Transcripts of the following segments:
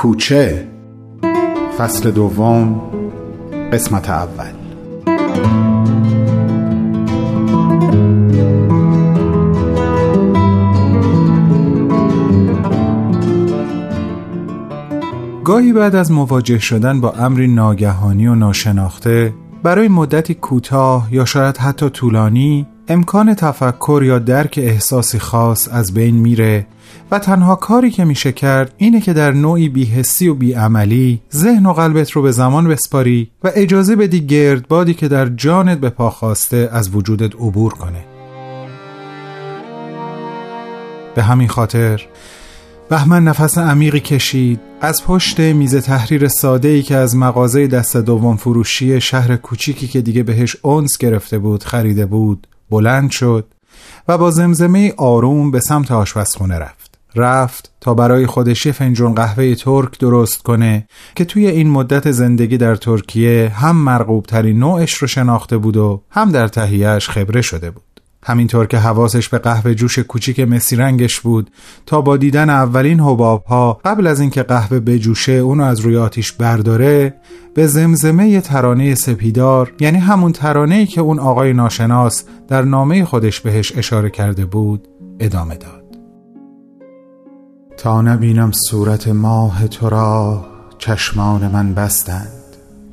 کوچه فصل دوم قسمت اول. گاهی بعد از مواجه شدن با امری ناگهانی و ناشناخته برای مدتی کوتاه یا شاید حتی طولانی امکان تفکر یا درک احساسی خاص از بین میره و تنها کاری که میشه کرد اینه که در نوعی بی‌حسی و بی‌عملی ذهن و قلبت رو به زمان بسپاری و اجازه بدی گردبادی که در جانت به پا خواسته از وجودت عبور کنه. به همین خاطر بهمن نفس عمیقی کشید، از پشت میز تحریر ساده‌ای که از مغازه دست دوم فروشی شهر کوچیکی که دیگه بهش اونس گرفته بود خریده بود بلند شد و با زمزمه آروم به سمت آشپزخونه رفت تا برای خودش فنجون قهوه ترک درست کنه که توی این مدت زندگی در ترکیه هم مرغوب ترین نوعش رو شناخته بود و هم در تهیه‌اش خبره شده بود. همینطور که حواسش به قهوه جوش کوچیک مسی رنگش بود تا با دیدن اولین حباب‌ها قبل از اینکه قهوه بجوشه اونو از روی آتیش برداره به زمزمه ترانه سپیدار، یعنی همون ترانه‌ای که اون آقای ناشناس در نامه خودش بهش اشاره کرده بود، ادامه داد. تا نبینم صورت ماه تو را چشمان من بستند،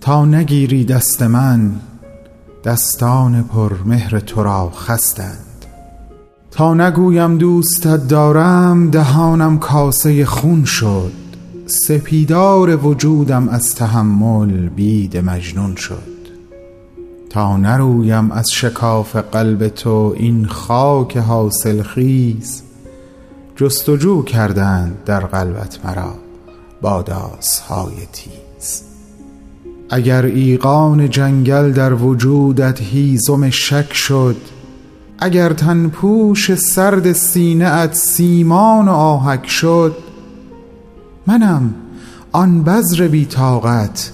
تا نگیری دست من دستان پرمهر تو را خستند، تا نگویم دوستت دارم دهانم کاسه خون شد، سپیدار وجودم از تحمل بید مجنون شد، تا نرویم از شکاف قلب تو این خاک حاصل خیز، جستجو کردند در قلبت مرا با داس‌های تیز، اگر ایقان جنگل در وجودت هیزم شک شد، اگر تنپوش سرد سینه ات سیمان و آهک شد، منم آن بذر بی طاقت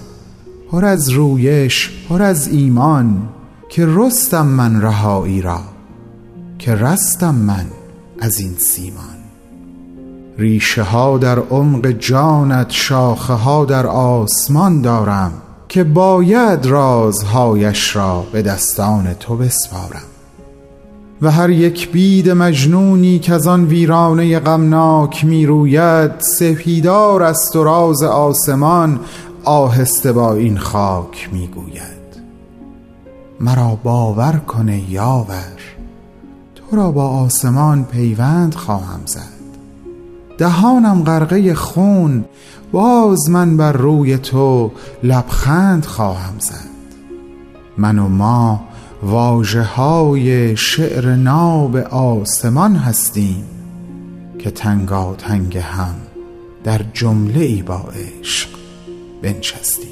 پر از رویش پر از ایمان، که رستم من رهایی را که رستم من از این سیمان، ریشه ها در عمق جانت شاخه ها در آسمان دارم، که باید رازهایش را به دستان تو بسپارم، و هر یک بید مجنونی که از آن ویرانه غمناک می روید، سپیدار است و راز آسمان آهسته با این خاک می گوید، مرا باور کنه یاور تو را با آسمان پیوند خواهم زد، دهانم غرقه خون باز من بر روی تو لبخند خواهم زد، من و ما واژه های شعر ناب آسمان هستیم، که تنگاتنگ هم در جمله ای با عشق بنشستیم.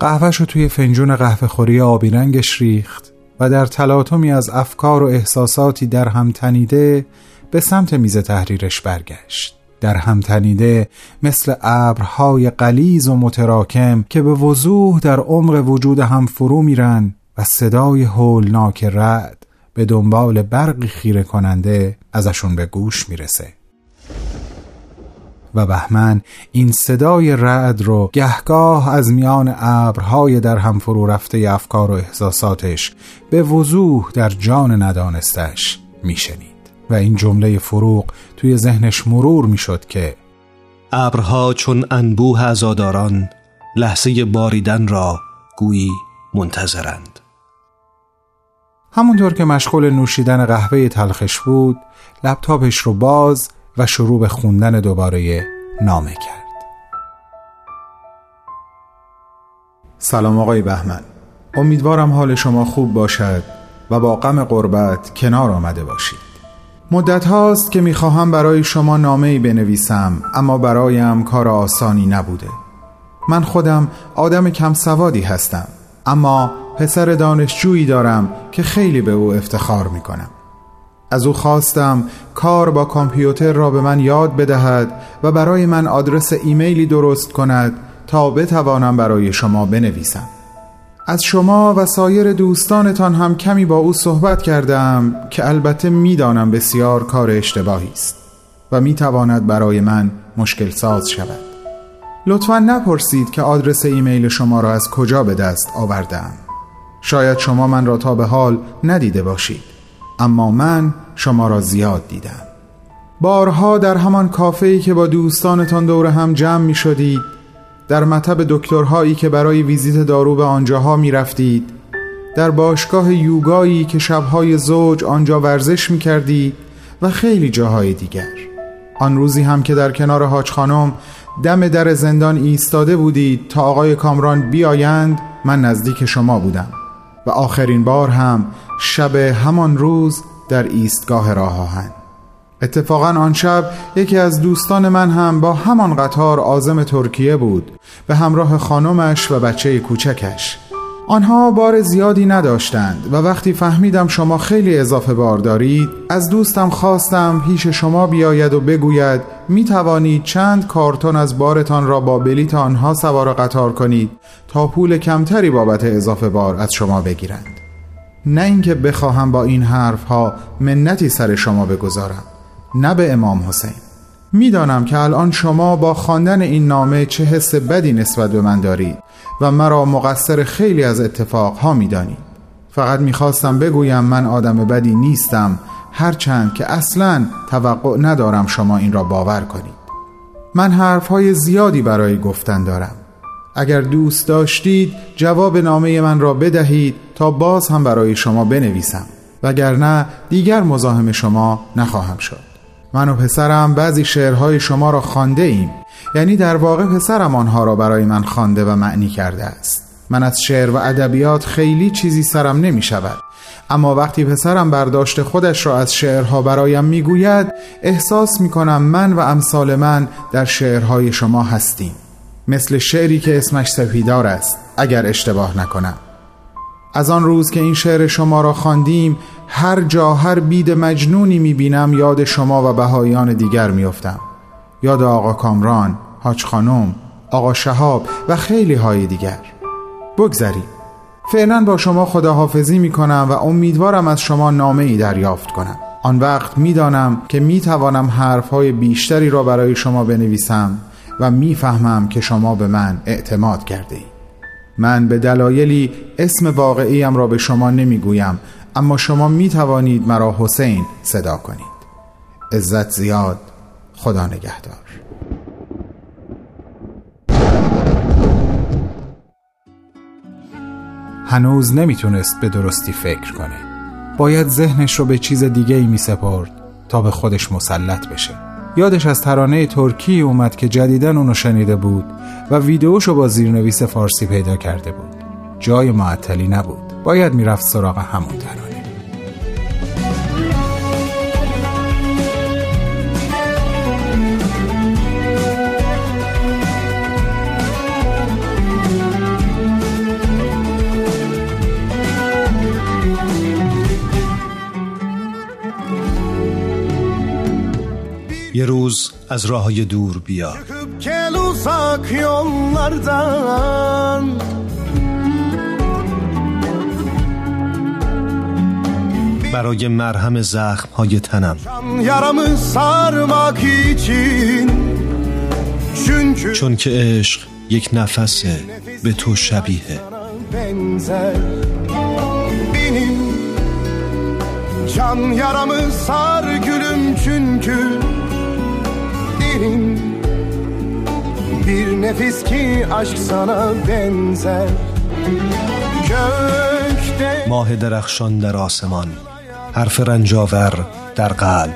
قهوه‌شو توی فنجون قهوه خوری آبی رنگش ریخت و در تلاطمی از افکار و احساساتی در هم تنیده به سمت میز تحریرش برگشت، در هم تنیده مثل ابرهای غلیظ و متراکم که به وضوح در عمق وجود هم فرو میرن و صدای هولناک رعد به دنبال برقی خیره کننده ازشون به گوش میرسه و بهمن این صدای رعد رو گهگاه از میان ابرهای در هم فرو رفته افکار و احساساتش به وضوح در جان ندانستش میشنید و این جمله فروغ توی ذهنش مرور میشد که ابرها چون انبوه عزاداران لحظه باریدن را گویی منتظرند. همونطور که مشغول نوشیدن قهوه تلخش بود لپتاپش رو باز و شروع به خوندن دوباره نامه کرد. سلام آقای بهمن، امیدوارم حال شما خوب باشد و با غم غربت کنار آمده باشید. مدت هاست که میخواهم برای شما نامه‌ای بنویسم اما برایم کار آسانی نبوده. من خودم آدم کم سوادی هستم اما پسر دانشجویی دارم که خیلی به او افتخار میکنم. از او خواستم کار با کامپیوتر را به من یاد بدهد و برای من آدرس ایمیلی درست کند تا بتوانم برای شما بنویسم. از شما و سایر دوستانتان هم کمی با او صحبت کردم که البته میدانم بسیار کار اشتباهی است. و می تواند برای من مشکل ساز شود. لطفاً نپرسید که آدرس ایمیل شما را از کجا به دست آوردم. شاید شما من را تا به حال ندیده باشید، اما من شما را زیاد دیدم. بارها در همان کافه‌ای که با دوستانتان دور هم جمع می شدید، در مطب دکترهایی که برای ویزیت دارو به آنجاها می رفتید، در باشگاه یوگایی که شبهای زوج آنجا ورزش می کردید و خیلی جاهای دیگر. آن روزی هم که در کنار حاج خانم دم در زندان ایستاده بودید تا آقای کامران بیایند، من نزدیک شما بودم و آخرین بار هم شب همان روز در ایستگاه راه آهن. اتفاقا آن شب یکی از دوستان من هم با همان قطار عازم ترکیه بود به همراه خانمش و بچه کوچکش. آنها بار زیادی نداشتند و وقتی فهمیدم شما خیلی اضافه بار دارید، از دوستم خواستم پیش شما بیاید و بگوید می توانید چند کارتون از بارتان را با بلیط آنها سوار قطار کنید تا پول کمتری بابت اضافه بار از شما بگیرند. نه اینکه بخواهم با این حرفها منتی سر شما بگذارم، نه به امام حسین. میدانم که الان شما با خواندن این نامه چه حس بدی نسبت به من دارید و مرا مقصر خیلی از اتفاقها میدانید. فقط میخواستم بگویم من آدم بدی نیستم، هرچند که اصلاً توقع ندارم شما این را باور کنید. من حرفهای زیادی برای گفتن دارم. اگر دوست داشتید جواب نامه من را بدهید تا باز هم برای شما بنویسم، وگرنه دیگر مزاحم شما نخواهم شد. من و پسرم بعضی شعرهای شما را خوانده ایم، یعنی در واقع پسرم آنها را برای من خوانده و معنی کرده است. من از شعر و ادبیات خیلی چیزی سرم نمی شود، اما وقتی پسرم برداشت خودش را از شعرها برایم می گوید، احساس می کنم من و امثال من در شعرهای شما هستیم، مثل شعری که اسمش سپیدار است اگر اشتباه نکنم. از آن روز که این شعر شما را خواندیم، هر جا هر بید مجنونی میبینم یاد شما و بهایان دیگر میافتم. یاد آقا کامران، حاج خانم، آقا شهاب و خیلی های دیگر. بگذریم. فعلا با شما خداحافظی میکنم و امیدوارم از شما نامه ای دریافت کنم. آن وقت میدانم که میتوانم حرفهای بیشتری را برای شما بنویسم و میفهمم که شما به من اعتماد کرده اید. من به دلایلی اسم واقعیم را به شما نمیگویم، اما شما می توانید مرا حسین صدا کنید. عزت زیاد، خدا نگهدار. هنوز نمیتونست به درستی فکر کنه. باید ذهنش رو به چیز دیگه ای می سپرد تا به خودش مسلط بشه. یادش از ترانه ترکی اومد که جدیدن اونو شنیده بود و ویدئوشو با زیرنویس فارسی پیدا کرده بود. جای معطلی نبود. باید میرفت سراغ همون ترانه. یه روز از راه‌های دور بیا. برای مرهم زخم‌های تنم، چون که عشق یک نفسه به تو شبیهه. ماه درخشان در آسمان، حرف رنجاور در قلب،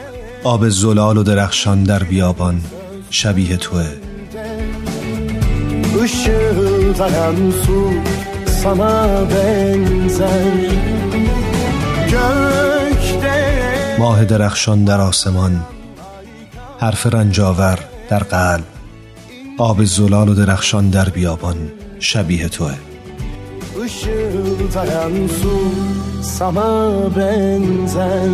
آب زلال و درخشان در بیابان شبیه توه. ماه درخشان در آسمان، حرف رنجاور در قلب، آب زلال و درخشان در بیابان شبیه توه. ışıldayan su sana benzer.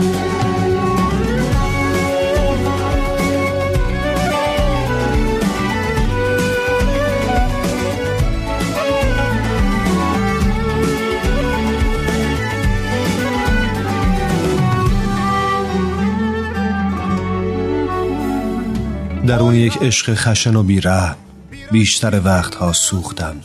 درون یک عشق خشن و بی‌رحم بیشتر وقتها سوختم.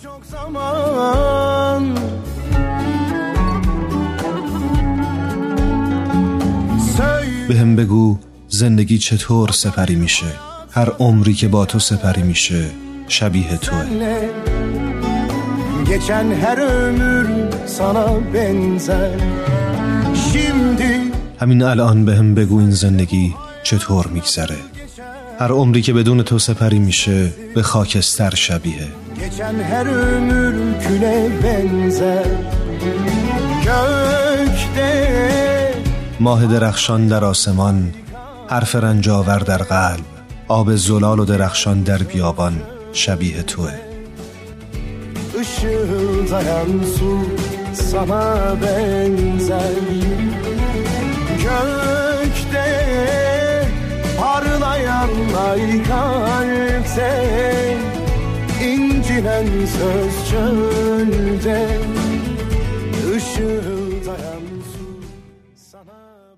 به هم بگو زندگی چطور سپری میشه، هر عمری که با تو سپری میشه شبیه توه. همین الان به هم بگو این زندگی چطور میگذره، هر عمری که بدون تو سپری میشه به خاکستر شبیه. ماه درخشان در آسمان، حرف رنجاور در قلب، آب زلال و درخشان در بیابان شبیه توه.